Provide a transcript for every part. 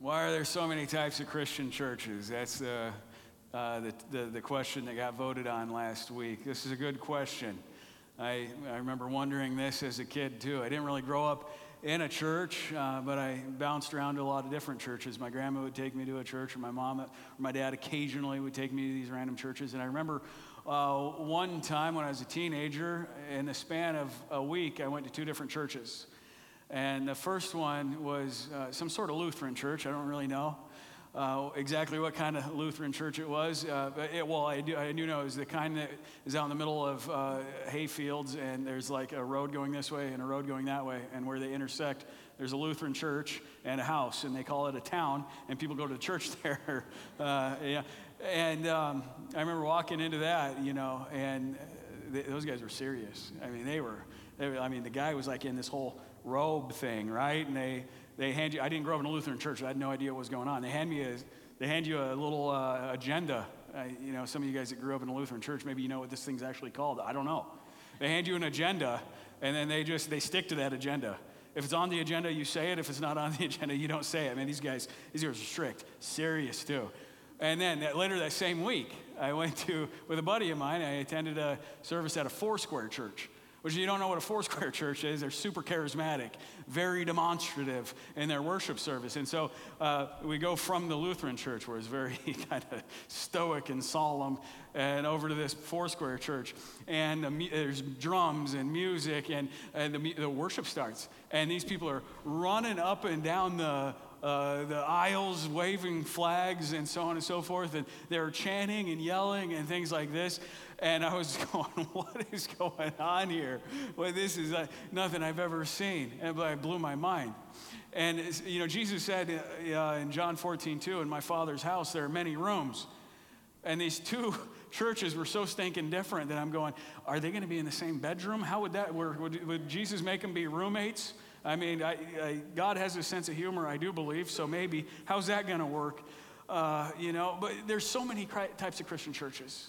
Why are there so many types of Christian churches? That's the question that got voted on last week. This is a good question. I remember wondering this as a kid, too. I didn't really grow up in a church, but I bounced around to a lot of different churches. My grandma would take me to a church, or my mom or my dad occasionally would take me to these random churches. And I remember one time when I was a teenager, in the span of a week, I went to two different churches. And the first one was some sort of Lutheran church. I don't really know exactly what kind of Lutheran church it was. I do know it was the kind that is out in the middle of hay fields, and there's like a road going this way and a road going that way, and where they intersect, there's a Lutheran church and a house, and they call it a town, and people go to church there. Yeah. And I remember walking into that, you know, and those guys were serious. I mean, they were, the guy was like in this whole robe thing, right? And they hand you, I didn't grow up in a Lutheran church. I had no idea what was going on. They hand you a little agenda. You know, some of you guys that grew up in a Lutheran church, maybe you know what this thing's actually called. I don't know. They hand you an agenda, and then they stick to that agenda. If it's on the agenda, you say it. If it's not on the agenda, you don't say it. I mean, these guys are strict, serious too. And then later that same week, I went to, with a buddy of mine, I attended a service at a Foursquare church. Which you don't know what a Foursquare church is. They're super charismatic, very demonstrative in their worship service. And so we go from the Lutheran church, where it's very kind of stoic and solemn, and over to this Foursquare church. And there's drums and music, and the worship starts. And these people are running up and down the aisles, waving flags, and so on and so forth. And they're chanting and yelling and things like this. And I was going, what is going on here? Well, this is nothing I've ever seen. And it blew my mind. And, you know, Jesus said in John 14:2, in my Father's house, there are many rooms. And these two churches were so stinking different that I'm going, are they going to be in the same bedroom? How would that work? Would Jesus make them be roommates? I mean, God has a sense of humor, I do believe, so maybe. How's that going to work? You know, but there's so many types of Christian churches,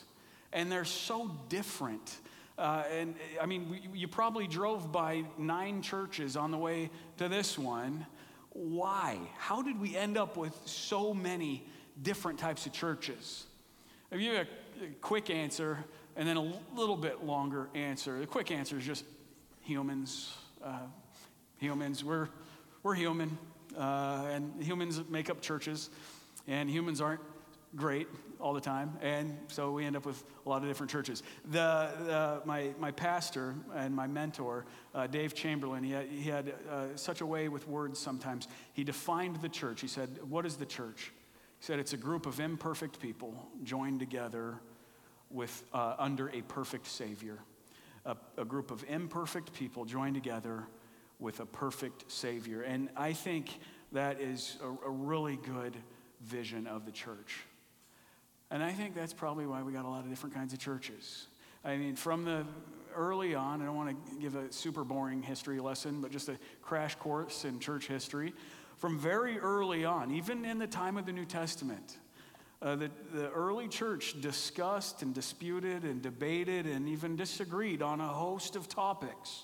and they're so different. And, I mean, you probably drove by 9 churches on the way to this one. Why? How did we end up with so many different types of churches? I'll give you a quick answer and then a little bit longer answer. The quick answer is just humans. We're human, and humans make up churches, and humans aren't great all the time, and so we end up with a lot of different churches. My pastor and my mentor, Dave Chamberlain, he had such a way with words sometimes. He defined the church. He said, what is the church? He said, it's a group of imperfect people joined together with under a perfect Savior. A group of imperfect people joined together with a perfect Savior. And I think that is a really good vision of the church. And I think that's probably why we got a lot of different kinds of churches. I mean, from the early on, I don't want to give a super boring history lesson, but just a crash course in church history. From very early on, even in the time of the New Testament, the early church discussed and disputed and debated and even disagreed on a host of topics.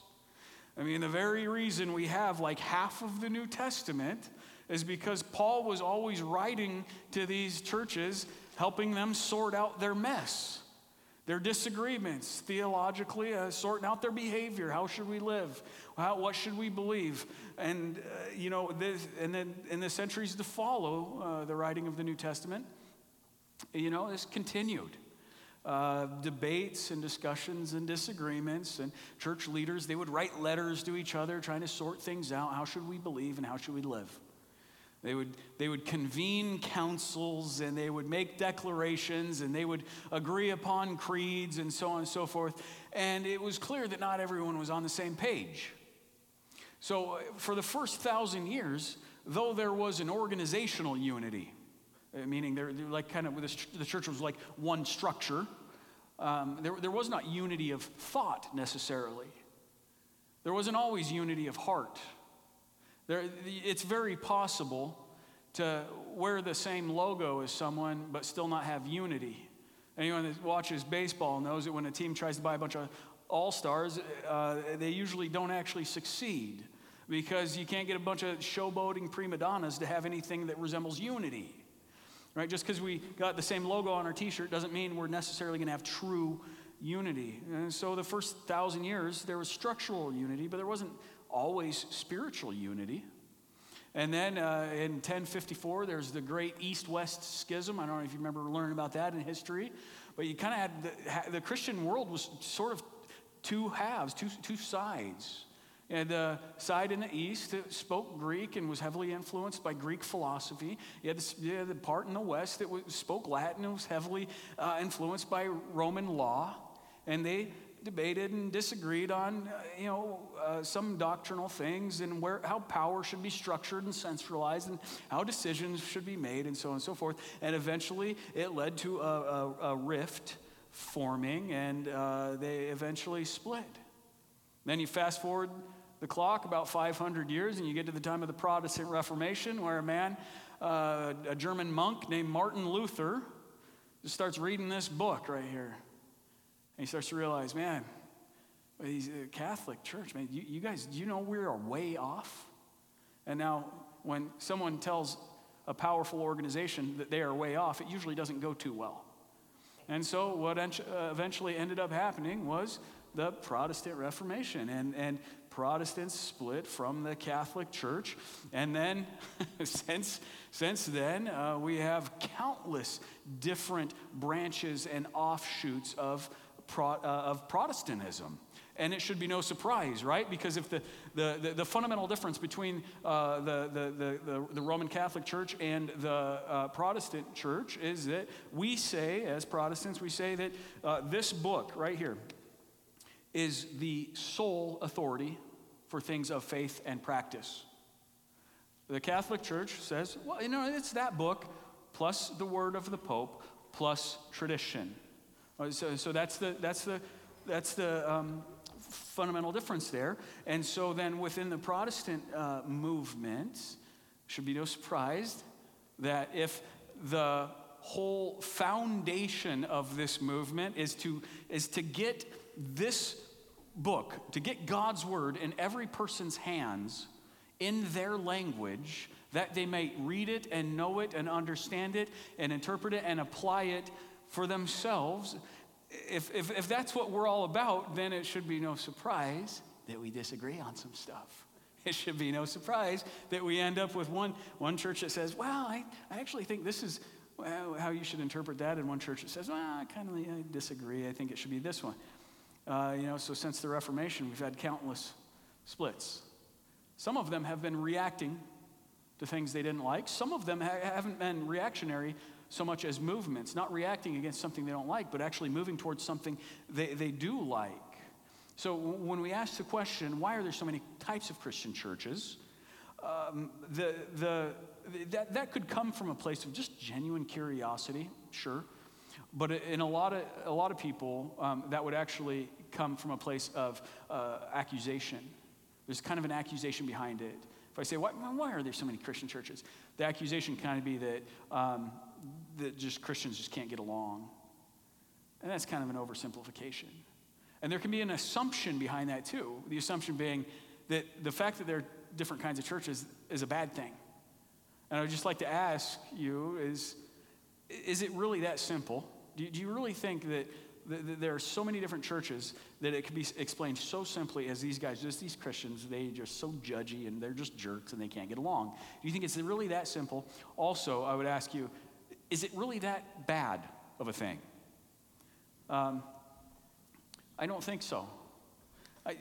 I mean, the very reason we have like half of the New Testament is because Paul was always writing to these churches, helping them sort out their mess, their disagreements theologically, sorting out their behavior. How should we live? What should we believe? And, you know, and then in the centuries to follow the writing of the New Testament, you know, this continued. Debates and discussions and disagreements, and church leaders, they would write letters to each other trying to sort things out. How should we believe and how should we live? They would convene councils, and they would make declarations, and they would agree upon creeds and so on and so forth. And it was clear that not everyone was on the same page. So for the first 1,000 years, though there was an organizational unity, meaning they're like kind of the church was like one structure. There was not unity of thought necessarily. There wasn't always unity of heart. It's very possible to wear the same logo as someone but still not have unity. Anyone that watches baseball knows that when a team tries to buy a bunch of all-stars, they usually don't actually succeed. because you can't get a bunch of showboating prima donnas to have anything that resembles unity. Right? Just because we got the same logo on our t-shirt doesn't mean we're necessarily going to have true unity. And so the first 1,000 years, there was structural unity, but there wasn't always spiritual unity. And then in 1054, there's the great East-West Schism. I don't know if you remember learning about that in history. But you kind of had the Christian world was sort of two halves, two sides. And the side in the East that spoke Greek and was heavily influenced by Greek philosophy. You had the part in the West that spoke Latin and was heavily influenced by Roman law. And they debated and disagreed on, some doctrinal things and how power should be structured and centralized and how decisions should be made and so on and so forth. And eventually it led to a rift forming, and they eventually split. Then you fast forward the clock about 500 years, and you get to the time of the Protestant Reformation, where a German monk named Martin Luther, just starts reading this book right here. And he starts to realize, the Catholic Church, you guys, we are way off. And now when someone tells a powerful organization that they are way off, it usually doesn't go too well. And so what eventually ended up happening was the Protestant Reformation, and Protestants split from the Catholic Church. And then since then we have countless different branches and offshoots of Protestantism. And it should be no surprise, right? Because if the fundamental difference between the Roman Catholic Church and the Protestant Church is that we say, as Protestants, that this book right here is the sole authority for things of faith and practice. The Catholic Church says, it's that book plus the word of the Pope plus tradition. So that's the fundamental difference there. And so then within the Protestant movement, should be no surprise that if the whole foundation of this movement is to get this book, to get God's word in every person's hands in their language, that they may read it and know it and understand it and interpret it and apply it for themselves. If that's what we're all about, then it should be no surprise that we disagree on some stuff. It should be no surprise that we end up with one church that says, I actually think this is how you should interpret that, and one church that says, I disagree. I think it should be this one. So since the Reformation, we've had countless splits. Some of them have been reacting to things they didn't like. Some of them haven't been reactionary so much as movements, not reacting against something they don't like, but actually moving towards something they do like. So when we ask the question, why are there so many types of Christian churches, that could come from a place of just genuine curiosity, sure. But in a lot of people, that would actually come from a place of accusation. There's kind of an accusation behind it. If I say, why are there so many Christian churches? The accusation kind of be that just Christians just can't get along. And that's kind of an oversimplification. And there can be an assumption behind that too. The assumption being that the fact that there are different kinds of churches is a bad thing. And I would just like to ask you is it really that simple? Do you really think that there are so many different churches that it could be explained so simply as these guys, just these Christians, they're just so judgy and they're just jerks and they can't get along? Do you think it's really that simple? Also, I would ask you, is it really that bad of a thing? I don't think so.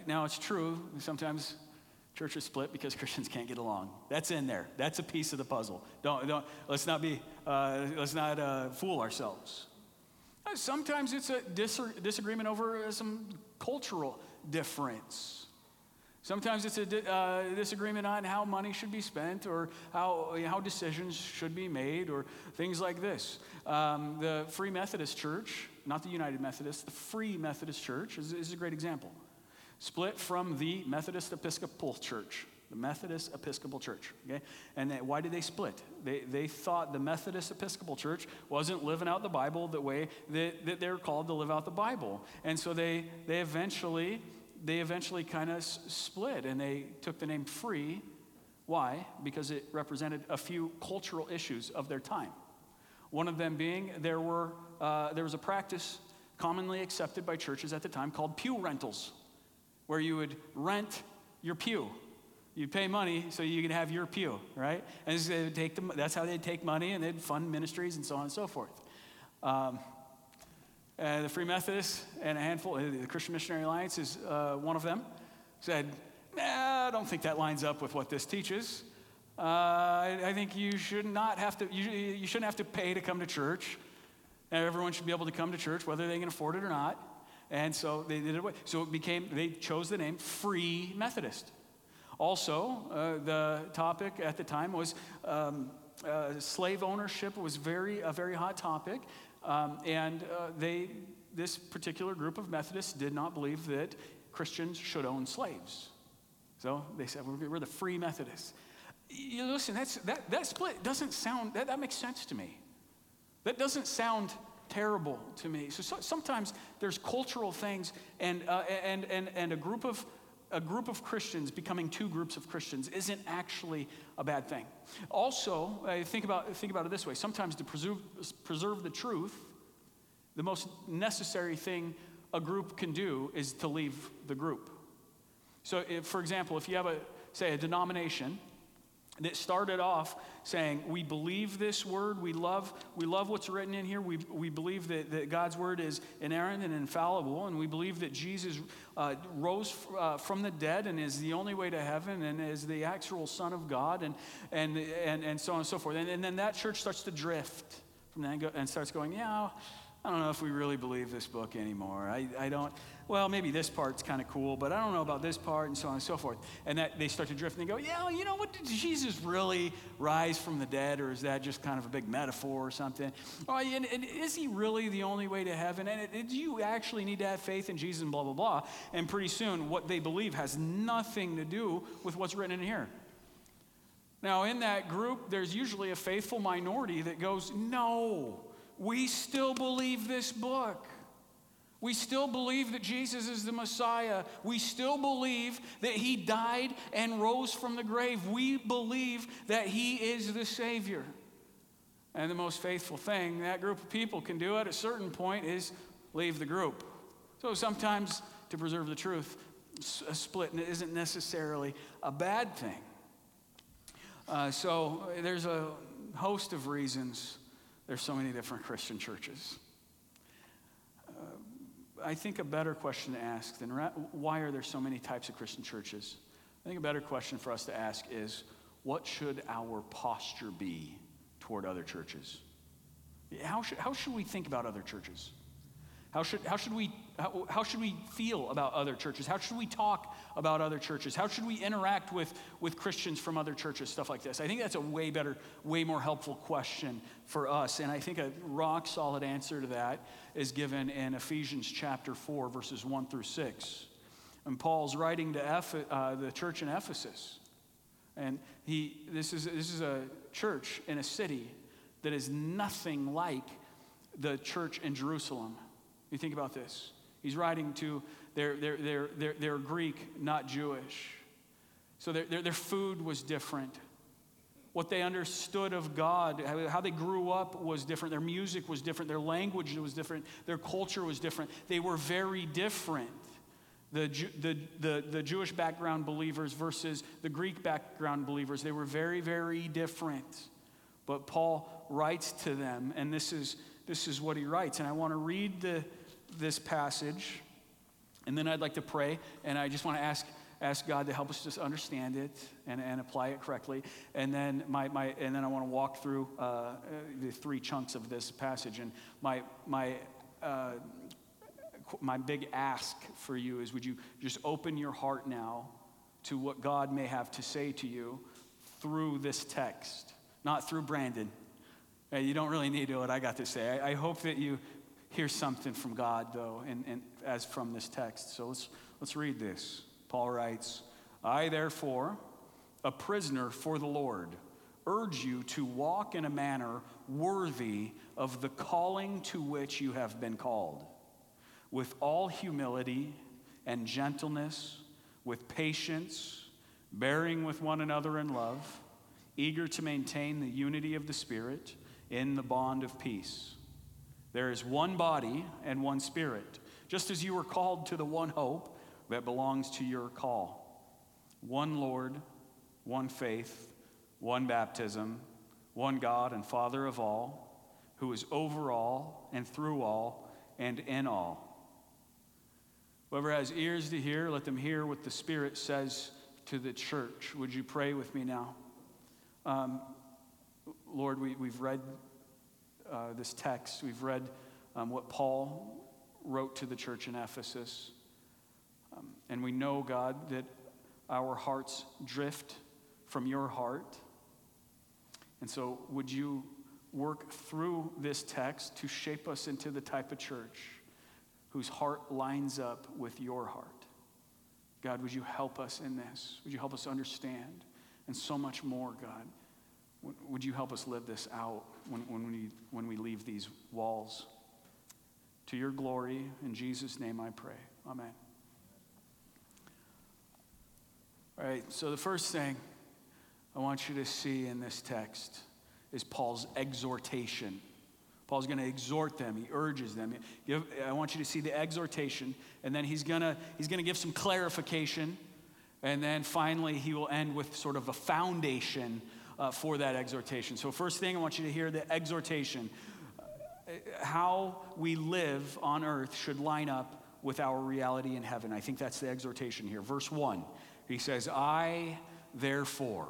Now, it's true. Sometimes churches split because Christians can't get along. That's in there. That's a piece of the puzzle. Let's not fool ourselves. Sometimes it's a disagreement over some cultural difference. Sometimes it's a disagreement on how money should be spent or how decisions should be made or things like this. The Free Methodist Church, not the United Methodist, the Free Methodist Church is a great example. Split from the Methodist Episcopal Church. The Methodist Episcopal Church, okay? And why did they split? They thought the Methodist Episcopal Church wasn't living out the Bible the way that they're called to live out the Bible. And so they eventually they eventually kind of split, and they took the name Free. Why? Because it represented a few cultural issues of their time. One of them being there was a practice commonly accepted by churches at the time called pew rentals, where you would rent your pew. You'd pay money so you could have your pew, right? And they would that's how they'd take money, and they'd fund ministries and so on and so forth. The Free Methodists and a handful, the Christian Missionary Alliance is one of them, said, I don't think that lines up with what this teaches. I think you should not have to, you shouldn't have to pay to come to church. And everyone should be able to come to church, whether they can afford it or not. And so they did it away. So it became, they chose the name Free Methodist. Also, the topic at the time was slave ownership was a very hot topic. This particular group of Methodists did not believe that Christians should own slaves. So they said, we're the Free Methodists. You listen, that split doesn't sound, that makes sense to me. That doesn't sound terrible to me. So sometimes there's cultural things and a group of Christians becoming two groups of Christians isn't actually a bad thing. Also, think about it this way. Sometimes to preserve the truth, the most necessary thing a group can do is to leave the group. So, for example, if you have a denomination that started off saying, we believe this word, we love what's written in here, we believe that God's word is inerrant and infallible, and we believe that Jesus rose from the dead and is the only way to heaven and is the actual Son of God, and so on and so forth. And then that church starts to drift from that and starts going, yeah, I don't know if we really believe this book anymore. I don't, well, maybe this part's kind of cool, but I don't know about this part, and so on and so forth. And that they start to drift, and they go, yeah, you know what, did Jesus really rise from the dead, or is that just kind of a big metaphor or something? Oh, and is he really the only way to heaven? And do you actually need to have faith in Jesus and blah, blah, blah? And pretty soon, what they believe has nothing to do with what's written in here. Now, in that group, there's usually a faithful minority that goes, no, we still believe this book. We still believe that Jesus is the Messiah. We still believe that he died and rose from the grave. We believe that he is the Savior. And the most faithful thing that group of people can do at a certain point is leave the group. So sometimes, to preserve the truth, a split isn't necessarily a bad thing. So there's a host of reasons there's so many different Christian churches. I think a better question to ask than why are there so many types of Christian churches? I think a better question for us to ask is, what should our posture be toward other churches? How should we think about other churches? How should we feel about other churches? How should we talk about other churches? How should we interact with Christians from other churches? Stuff like this. I think that's a way better, way more helpful question for us. And I think a rock solid answer to that is given in Ephesians chapter 4, verses 1 through 6. And Paul's writing to the church in Ephesus, and this is a church in a city that is nothing like the church in Jerusalem. You think about this. He's writing to their Greek, not Jewish. So their food was different. What they understood of God, how they grew up was different. Their music was different. Their language was different. Their culture was different. They were very different. The Jewish background believers versus the Greek background believers, they were very, very different. But Paul writes to them, and this is what he writes. And I want to read this passage, and then I'd like to pray, and I just want to ask God to help us just understand it and apply it correctly. And then and then I want to walk through the three chunks of this passage. And my big ask for you is, would you just open your heart now to what God may have to say to you through this text, not through Brandon. You don't really need to know what I got to say. I hope that you hear something from God, though, and as from this text. So let's read this. Paul writes, I, therefore, a prisoner for the Lord, urge you to walk in a manner worthy of the calling to which you have been called, with all humility and gentleness, with patience, bearing with one another in love, eager to maintain the unity of the Spirit in the bond of peace. There is one body and one Spirit, just as you were called to the one hope that belongs to your call. One Lord, one faith, one baptism, one God and Father of all, who is over all and through all and in all. Whoever has ears to hear, let them hear what the Spirit says to the church. Would you pray with me now? Lord, we've read this text. We've read what Paul wrote to the church in Ephesus. And we know, God, that our hearts drift from your heart. And so would you work through this text to shape us into the type of church whose heart lines up with your heart? God, would you help us in this? Would you help us understand? And so much more, God. Would you help us live this out when we leave these walls? To your glory, in Jesus' name I pray. Amen. All right, so the first thing I want you to see in this text is Paul's exhortation. Paul's going to exhort them. He urges them. I want you to see the exhortation, and then he's going to give some clarification, and then finally he will end with sort of a foundation for that exhortation. So first thing, I want you to hear the exhortation. How we live on earth should line up with our reality in heaven. I think that's the exhortation here. Verse 1, he says, I therefore.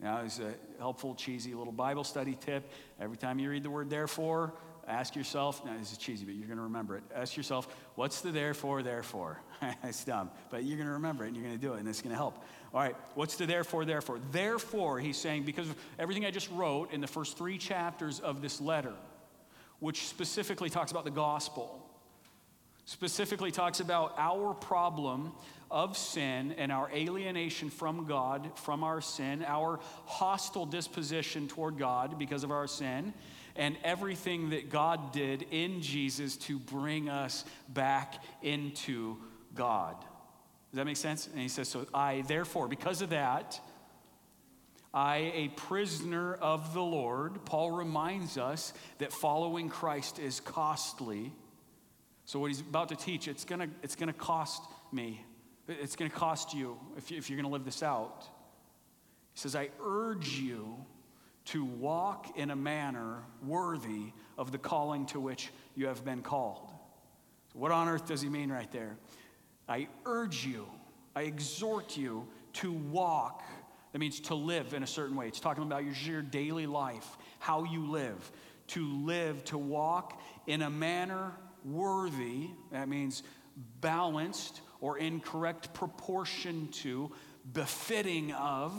Now, it's a helpful, cheesy little Bible study tip. Every time you read the word therefore, ask yourself, now this is cheesy, but you're going to remember it. Ask yourself, what's the therefore, therefore? It's dumb, but you're going to remember it, and you're going to do it, and it's going to help. All right, what's the therefore, therefore? Therefore, he's saying, because of everything I just wrote in the first three chapters of this letter, which specifically talks about the gospel, specifically talks about our problem of sin and our alienation from God, from our sin, our hostile disposition toward God because of our sin, and everything that God did in Jesus to bring us back into God. Does that make sense? And he says, so I, therefore, because of that, I, a prisoner of the Lord. Paul reminds us that following Christ is costly. So what he's about to teach, it's gonna cost me. It's gonna cost you if you're gonna live this out. He says, I urge you to walk in a manner worthy of the calling to which you have been called. So what on earth does he mean right there? I urge you, I exhort you to walk. That means to live in a certain way. It's talking about your daily life, how you live, to walk in a manner worthy, that means balanced or in correct proportion to, befitting of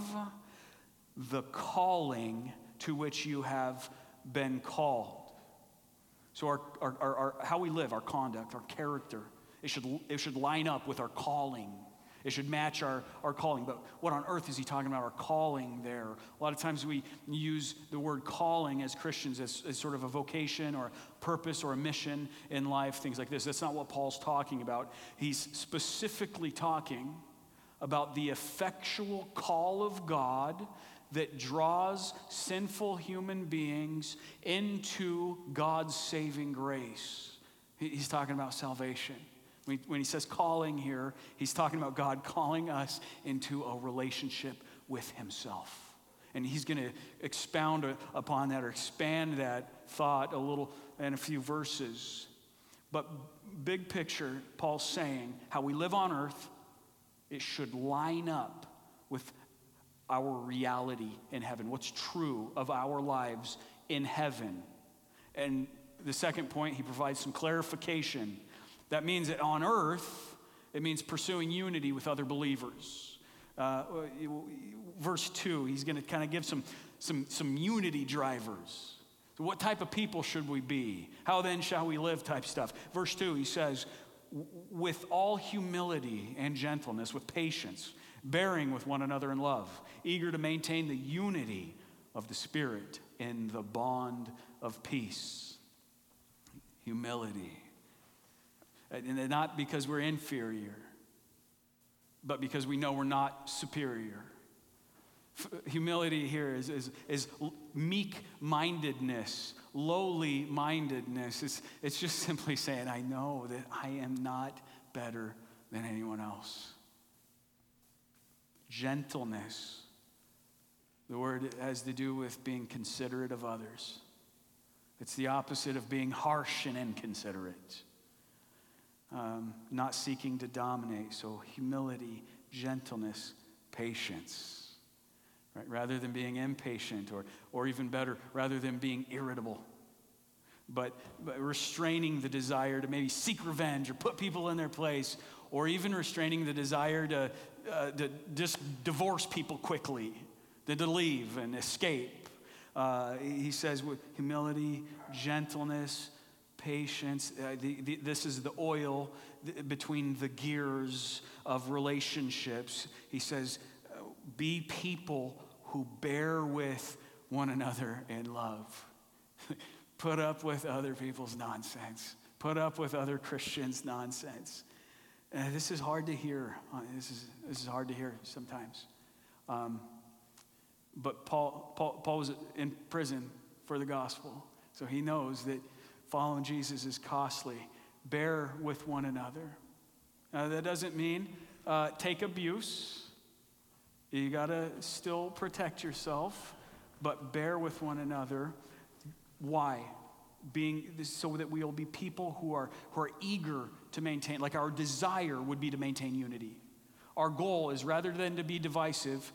the calling to which you have been called. So our how we live, our conduct, our character, it should line up with our calling. It should match our calling. But what on earth is he talking about, our calling there? A lot of times we use the word calling as Christians as sort of a vocation or a purpose or a mission in life, things like this. That's not what Paul's talking about. He's specifically talking about the effectual call of God that draws sinful human beings into God's saving grace. He's talking about salvation. When he says calling here, he's talking about God calling us into a relationship with himself. And he's going to expound upon that or expand that thought a little in a few verses. But big picture, Paul's saying how we live on earth, it should line up with our reality in heaven, what's true of our lives in heaven. And the second point, he provides some clarification. That means that on earth, it means pursuing unity with other believers. Verse 2, he's going to kind of give some unity drivers. So what type of people should we be? How then shall we live type stuff? Verse 2, he says, with all humility and gentleness, with patience, bearing with one another in love, eager to maintain the unity of the Spirit in the bond of peace. Humility. And not because we're inferior, but because we know we're not superior. Humility here is meek-mindedness, lowly-mindedness. It's just simply saying, I know that I am not better than anyone else. Gentleness. The word has to do with being considerate of others. It's the opposite of being harsh and inconsiderate. Not seeking to dominate. So humility, gentleness, patience. Right? Rather than being impatient, or even better, rather than being irritable. But restraining the desire to maybe seek revenge or put people in their place, or even restraining the desire to just divorce people quickly, than to leave and escape. He says with humility, gentleness, patience. This is the oil between the gears of relationships. He says, be people who bear with one another in love. Put up with other people's nonsense. Put up with other Christians' nonsense. This is hard to hear. This is hard to hear sometimes. But Paul was in prison for the gospel, so he knows that following Jesus is costly. Bear with one another. Now, that doesn't mean take abuse. You gotta still protect yourself, but bear with one another. Why? So that we'll be people who are eager to maintain, like our desire would be to maintain unity. Our goal is rather than to be divisive,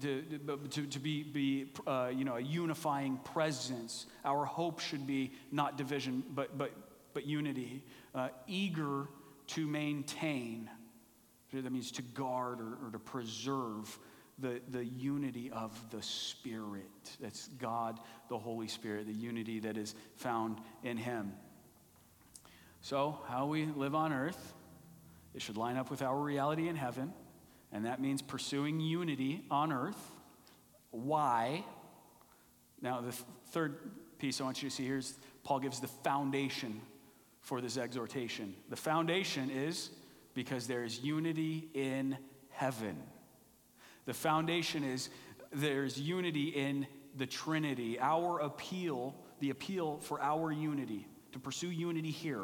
to be a unifying presence. Our hope should be not division, but unity. Eager to maintain. That means to guard or to preserve the unity of the Spirit. That's God, the Holy Spirit, the unity that is found in Him. So how we live on earth, it should line up with our reality in heaven. And that means pursuing unity on earth. Why? Now, the third piece I want you to see here is Paul gives the foundation for this exhortation. The foundation is because there is unity in heaven. The foundation is there's unity in the Trinity. Our appeal, the appeal for our unity, to pursue unity here,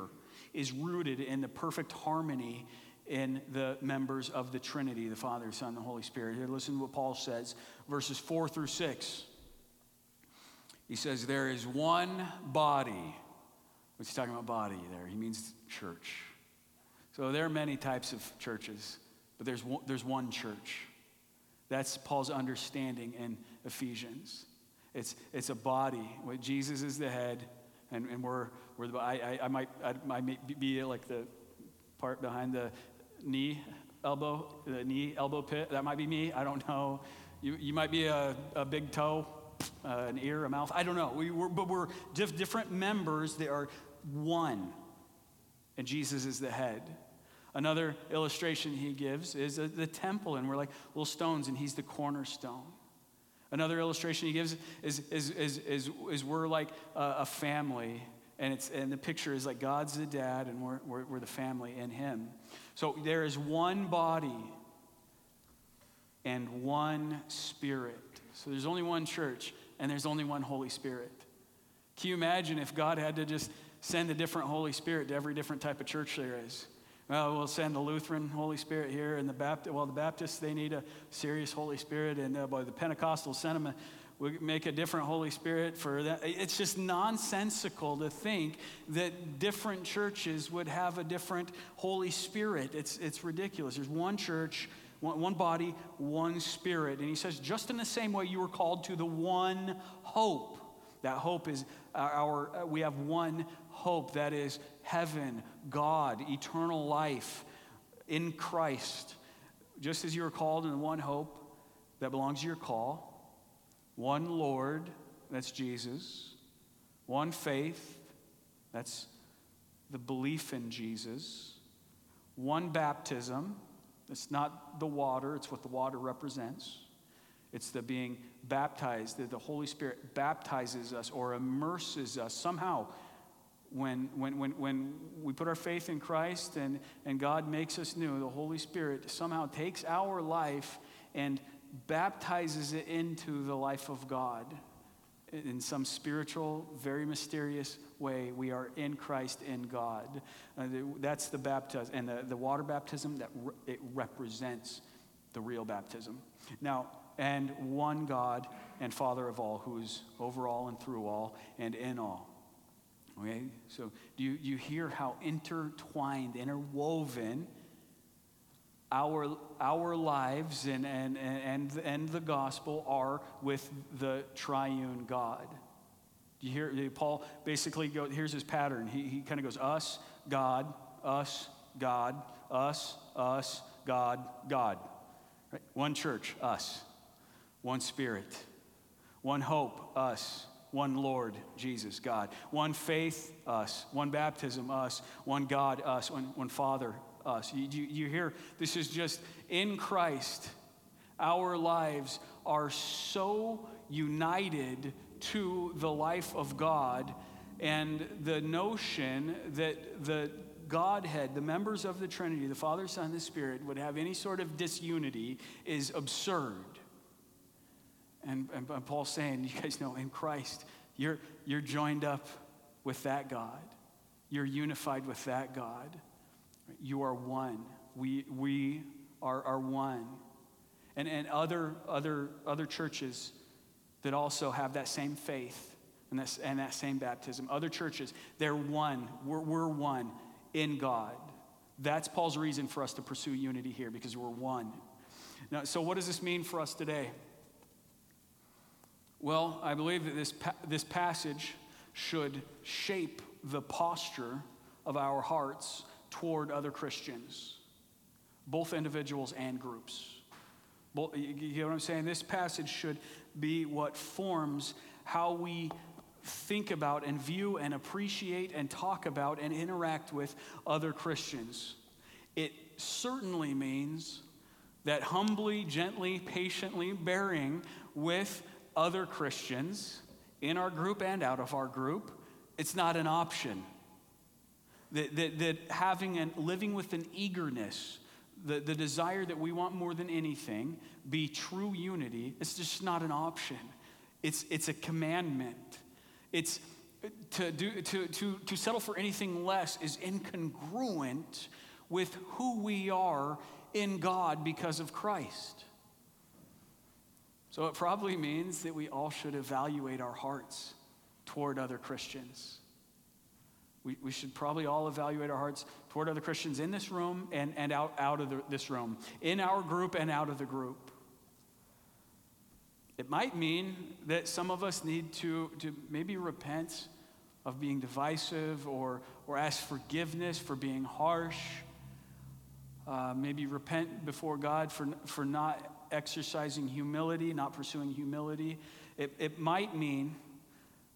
is rooted in the perfect harmony in the members of the Trinity, the Father, Son, and the Holy Spirit. Here, listen to what Paul says, verses 4-6. He says, there is one body. What's he talking about body there? He means church. So there are many types of churches, but there's one church. That's Paul's understanding in Ephesians. It's a body. Jesus is the head, and we're the body. I might be like the part behind the knee elbow pit. That might be me. I don't know. You might be a big toe, an ear, a mouth. I don't know. We're different members. They are one. And Jesus is the head. Another illustration he gives is the temple, and we're like little stones, and he's the cornerstone. Another illustration he gives is we're like a family, and the picture is like God's the dad, and we're the family in Him. So there is one body and one Spirit. So there's only one church, and there's only one Holy Spirit. Can you imagine if God had to just send a different Holy Spirit to every different type of church there is? Well, we'll send the Lutheran Holy Spirit here, and the Baptists, they need a serious Holy Spirit, and the Pentecostals send them we make a different Holy Spirit for that. It's just nonsensical to think that different churches would have a different Holy Spirit. It's ridiculous. There's one church, one body, one Spirit. And he says, just in the same way you were called to the one hope. That hope is we have one hope, that is heaven, God, eternal life in Christ. Just as you are called in one hope that belongs to your call, one Lord, that's Jesus, one faith, that's the belief in Jesus, one baptism, it's not the water, it's what the water represents. It's the being baptized, that the Holy Spirit baptizes us or immerses us somehow When we put our faith in Christ and God makes us new, the Holy Spirit somehow takes our life and baptizes it into the life of God. In some spiritual, very mysterious way, we are in Christ, in God. That's the baptism. And the water baptism, it represents the real baptism. Now, and one God and Father of all, who is over all and through all and in all. Okay, so do you hear how intertwined, interwoven our lives and the gospel are with the triune God? Do you hear Paul basically go? Here's his pattern. He kind of goes us, God, us, God, us, us, God, God. Right? One church, us. One Spirit. One hope, us. One Lord, Jesus, God. One faith, us. One baptism, us. One God, us. One Father, us. You hear, this is just in Christ. Our lives are so united to the life of God, and the notion that the Godhead, the members of the Trinity, the Father, Son, and the Spirit, would have any sort of disunity is absurd. And Paul's saying, you guys know, in Christ, you're joined up with that God. You're unified with that God. You are one. We are one. And other churches that also have that same faith and that same baptism. Other churches, they're one. We're one in God. That's Paul's reason for us to pursue unity here, because we're one. Now, so what does this mean for us today? Well, I believe that this passage should shape the posture of our hearts toward other Christians, both individuals and groups. You know what I'm saying? This passage should be what forms how we think about and view and appreciate and talk about and interact with other Christians. It certainly means that humbly, gently, patiently bearing with other Christians in our group and out of our group, it's not an option. That having and living with an eagerness, the desire that we want more than anything be true unity, it's just not an option. It's a commandment. It's to settle for anything less is incongruent with who we are in God because of Christ. So it probably means that we all should evaluate our hearts toward other Christians. We should probably all evaluate our hearts toward other Christians in this room and out of this room, in our group and out of the group. It might mean that some of us need to maybe repent of being divisive or ask forgiveness for being harsh. Maybe repent before God for not exercising humility, not pursuing humility. It might mean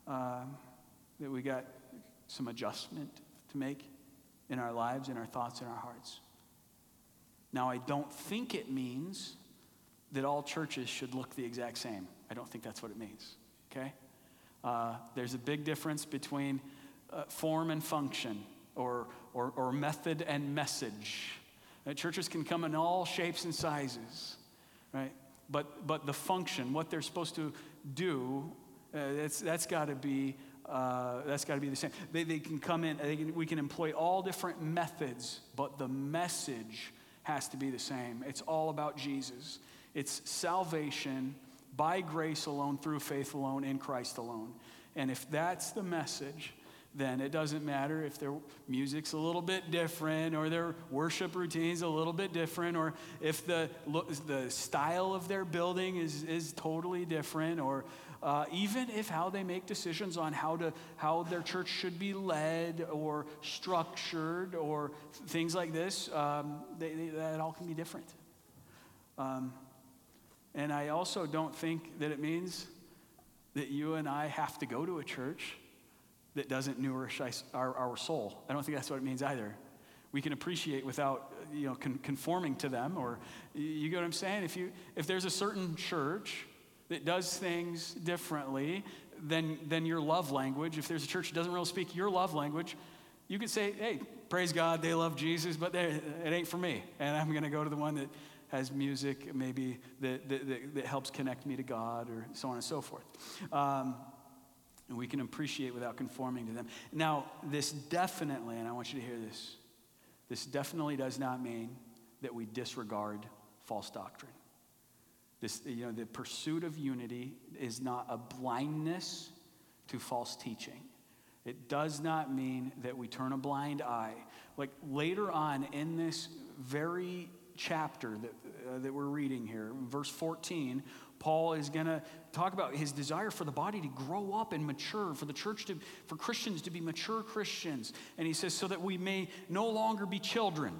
that we got some adjustment to make in our lives, in our thoughts, in our hearts. Now, I don't think it means that all churches should look the exact same. I don't think that's what it means, okay? There's a big difference between form and function or method and message. Churches can come in all shapes and sizes. Right, but the function, what they're supposed to do, that's got to be the same. They can come in. We can employ all different methods, but the message has to be the same. It's all about Jesus. It's salvation by grace alone, through faith alone, in Christ alone. And if that's the message, then it doesn't matter if their music's a little bit different or their worship routine's a little bit different or if the style of their building is totally different or even if how they make decisions on how their church should be led or structured or things like this, that all can be different. And I also don't think that it means that you and I have to go to a church that doesn't nourish our soul. I don't think that's what it means either. We can appreciate without, conforming to them, or you get what I'm saying? If there's a certain church that does things differently, than your love language. If there's a church that doesn't really speak your love language, you could say, hey, praise God, they love Jesus, but it ain't for me. And I'm going to go to the one that has music maybe that helps connect me to God, or so on and so forth. And we can appreciate without conforming to them. Now, this definitely, and I want you to hear this, this definitely does not mean that we disregard false doctrine. This, you know, the pursuit of unity is not a blindness to false teaching. It does not mean that we turn a blind eye. Like later on in this very chapter that we're reading here, verse 14, Paul is going to talk about his desire for the body to grow up and mature, for the church to, for Christians to be mature Christians. And he says, so that we may no longer be children,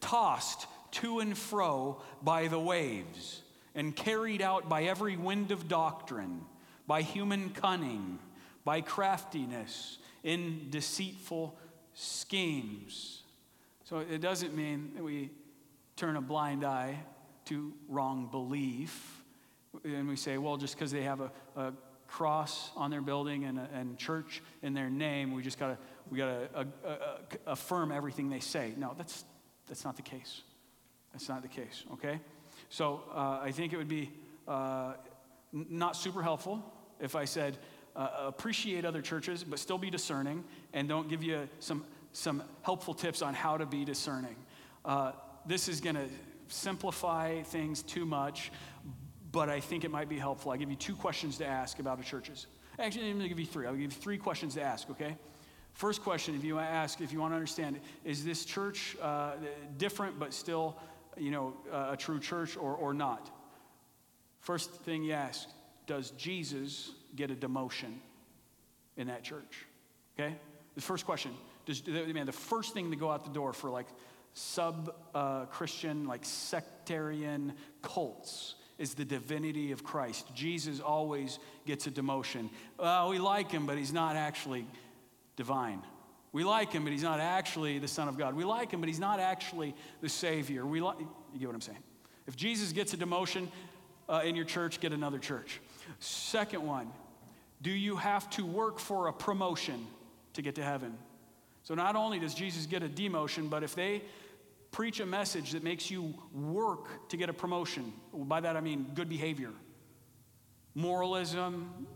tossed to and fro by the waves and carried out by every wind of doctrine, by human cunning, by craftiness, in deceitful schemes. So it doesn't mean that we turn a blind eye to wrong belief. And we say, well, just because they have a cross on their building and church in their name, we gotta affirm everything they say. No, that's not the case. That's not the case, okay? So I think it would be not super helpful if I said, appreciate other churches, but still be discerning, and don't give you some helpful tips on how to be discerning. This is going to simplify things too much, but I think it might be helpful. I give you two questions to ask about the churches. Actually, I'm going to give you three. I'll give you three questions to ask, okay? First question, if you want to understand, is this church different but still, a true church or not? First thing you ask, does Jesus get a demotion in that church? Okay? The first question. The first thing to go out the door for like sub-Christian, like sectarian cults is the divinity of Christ. Jesus always gets a demotion. We like him, but he's not actually divine. We like him, but he's not actually the Son of God. We like him, but he's not actually the Savior. You get what I'm saying? If Jesus gets a demotion in your church, get another church. Second one, do you have to work for a promotion to get to heaven? So not only does Jesus get a demotion, but if they preach a message that makes you work to get a promotion, by that I mean good behavior, moralism,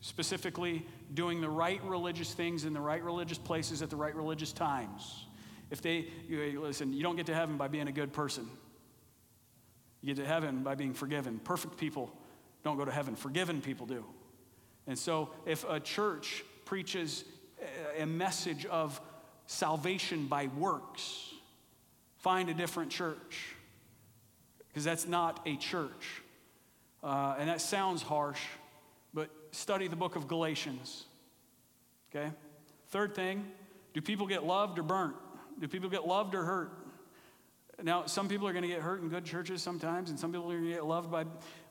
specifically doing the right religious things in the right religious places at the right religious times. If they, listen, you don't get to heaven by being a good person. You get to heaven by being forgiven. Perfect people don't go to heaven. Forgiven people do. And so if a church preaches a message of salvation by works, find a different church, because that's not a church. And that sounds harsh, but study the book of Galatians, okay? Third thing, do people get loved or burnt? Do people get loved or hurt? Now, some people are going to get hurt in good churches sometimes, and some people are going to get loved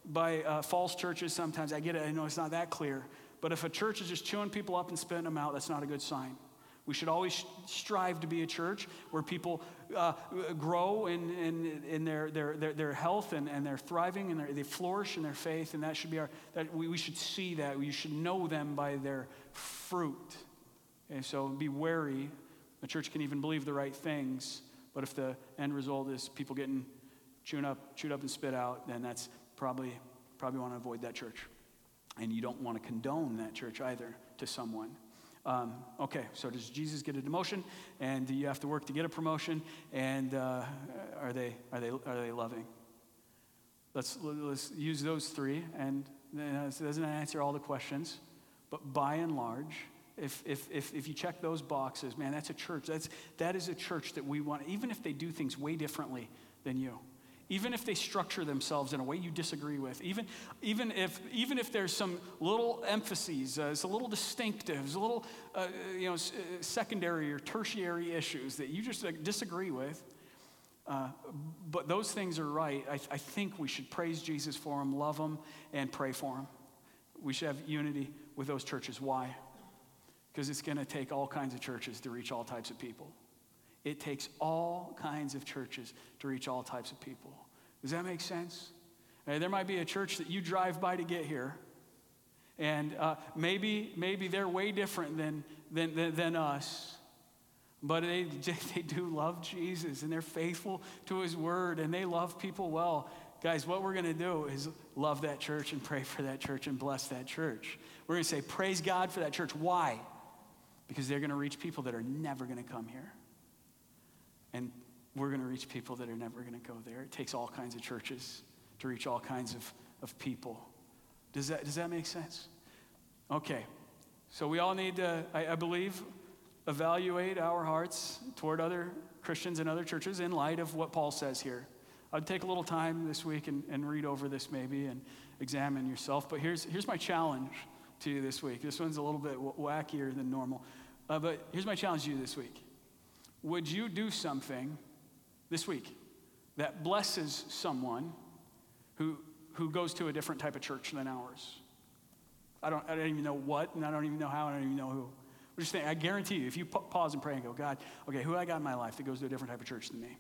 by false churches sometimes. I get it. I know it's not that clear. But if a church is just chewing people up and spitting them out, that's not a good sign. We should always strive to be a church where people grow in their health and their thriving, and they flourish in their faith, and that should be we should see that. We should know them by their fruit. And so be wary. The church can even believe the right things, but if the end result is people getting chewed up and spit out, then that's probably want to avoid that church. And you don't want to condone that church either to someone. Okay, so does Jesus get a demotion? And do you have to work to get a promotion? And are they loving? Let's use those three. And it doesn't answer all the questions, but by and large, if you check those boxes, man, that's a church. That is a church that we want, even if they do things way differently than you. Even if they structure themselves in a way you disagree with, even if there's some little emphases, some little distinctives, a little secondary or tertiary issues that you just disagree with, but those things are right. I think we should praise Jesus for them, love them, and pray for them. We should have unity with those churches. Why? Because it's going to take all kinds of churches to reach all types of people. It takes all kinds of churches to reach all types of people. Does that make sense? There might be a church that you drive by to get here, And maybe they're way different than us. But they do love Jesus, and they're faithful to his word, and they love people well. Guys, what we're going to do is love that church and pray for that church and bless that church. We're going to say, praise God for that church. Why? Because they're going to reach people that are never going to come here. And we're going to reach people that are never going to go there. It takes all kinds of churches to reach all kinds of people. Does that make sense? Okay. So we all need to, I believe, evaluate our hearts toward other Christians and other churches in light of what Paul says here. I'd take a little time this week and read over this maybe and examine yourself. But here's my challenge to you this week. This one's a little bit wackier than normal. But here's my challenge to you this week. Would you do something this week that blesses someone who goes to a different type of church than ours? I don't even know what, and I don't even know how, and I don't even know who. We're just saying, I guarantee you, if you pause and pray and go, God, okay, who I got in my life that goes to a different type of church than me?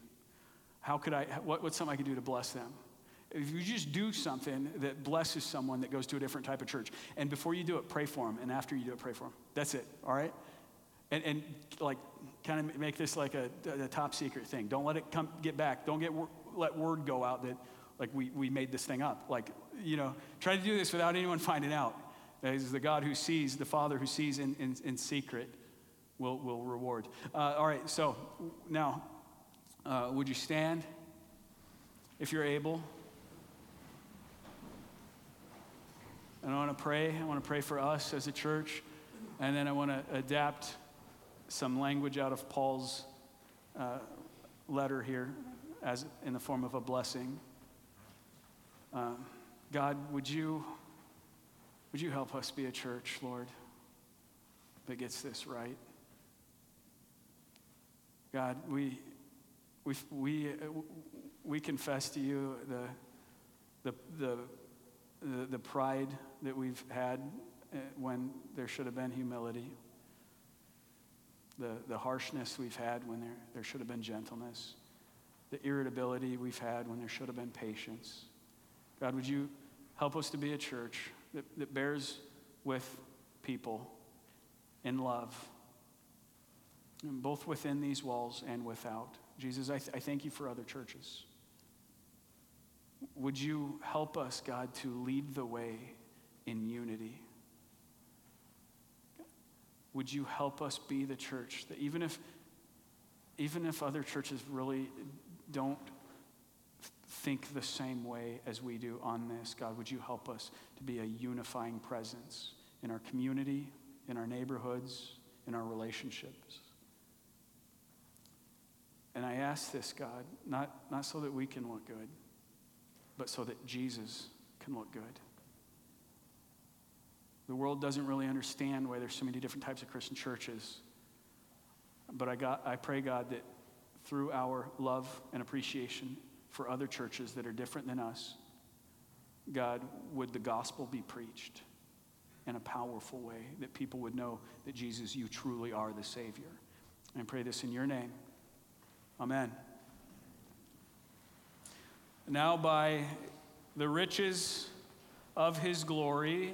How could I, what's something I could do to bless them? If you just do something that blesses someone that goes to a different type of church, and before you do it, pray for them, and after you do it, pray for them. That's it, all right? And like, kind of make this like a top secret thing. Don't let it get back. Don't let word go out that, like, we made this thing up. Like, you know, try to do this without anyone finding out. Is the God who sees, the Father who sees in secret will reward. All right, so now, would you stand if you're able? And I want to pray. I want to pray for us as a church. And then I want to adapt some language out of Paul's letter here as in the form of a blessing. God, would you help us be a church, Lord, that gets this right? God, we confess to you the pride that we've had when there should have been humility, the harshness we've had when there should have been gentleness, the irritability we've had when there should have been patience. God, would you help us to be a church that bears with people in love, and both within these walls and without. Jesus, I thank you for other churches. Would you help us, God, to lead the way in unity? Would you help us be the church that even if other churches really don't think the same way as we do on this, God, would you help us to be a unifying presence in our community, in our neighborhoods, in our relationships? And I ask this, God, not so that we can look good, but so that Jesus can look good. The world doesn't really understand why there's so many different types of Christian churches, but I pray, God, that through our love and appreciation for other churches that are different than us, God, would the gospel be preached in a powerful way that people would know that Jesus, you truly are the Savior. And I pray this in your name. Amen. Now by the riches of his glory,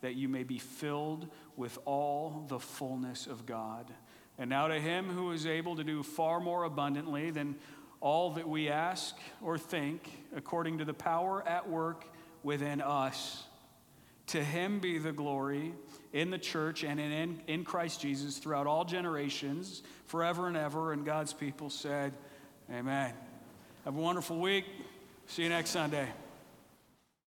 that you may be filled with all the fullness of God. And now to him who is able to do far more abundantly than all that we ask or think, according to the power at work within us. To him be the glory in the church and in Christ Jesus throughout all generations, forever and ever. And God's people said, amen. Have a wonderful week. See you next Sunday.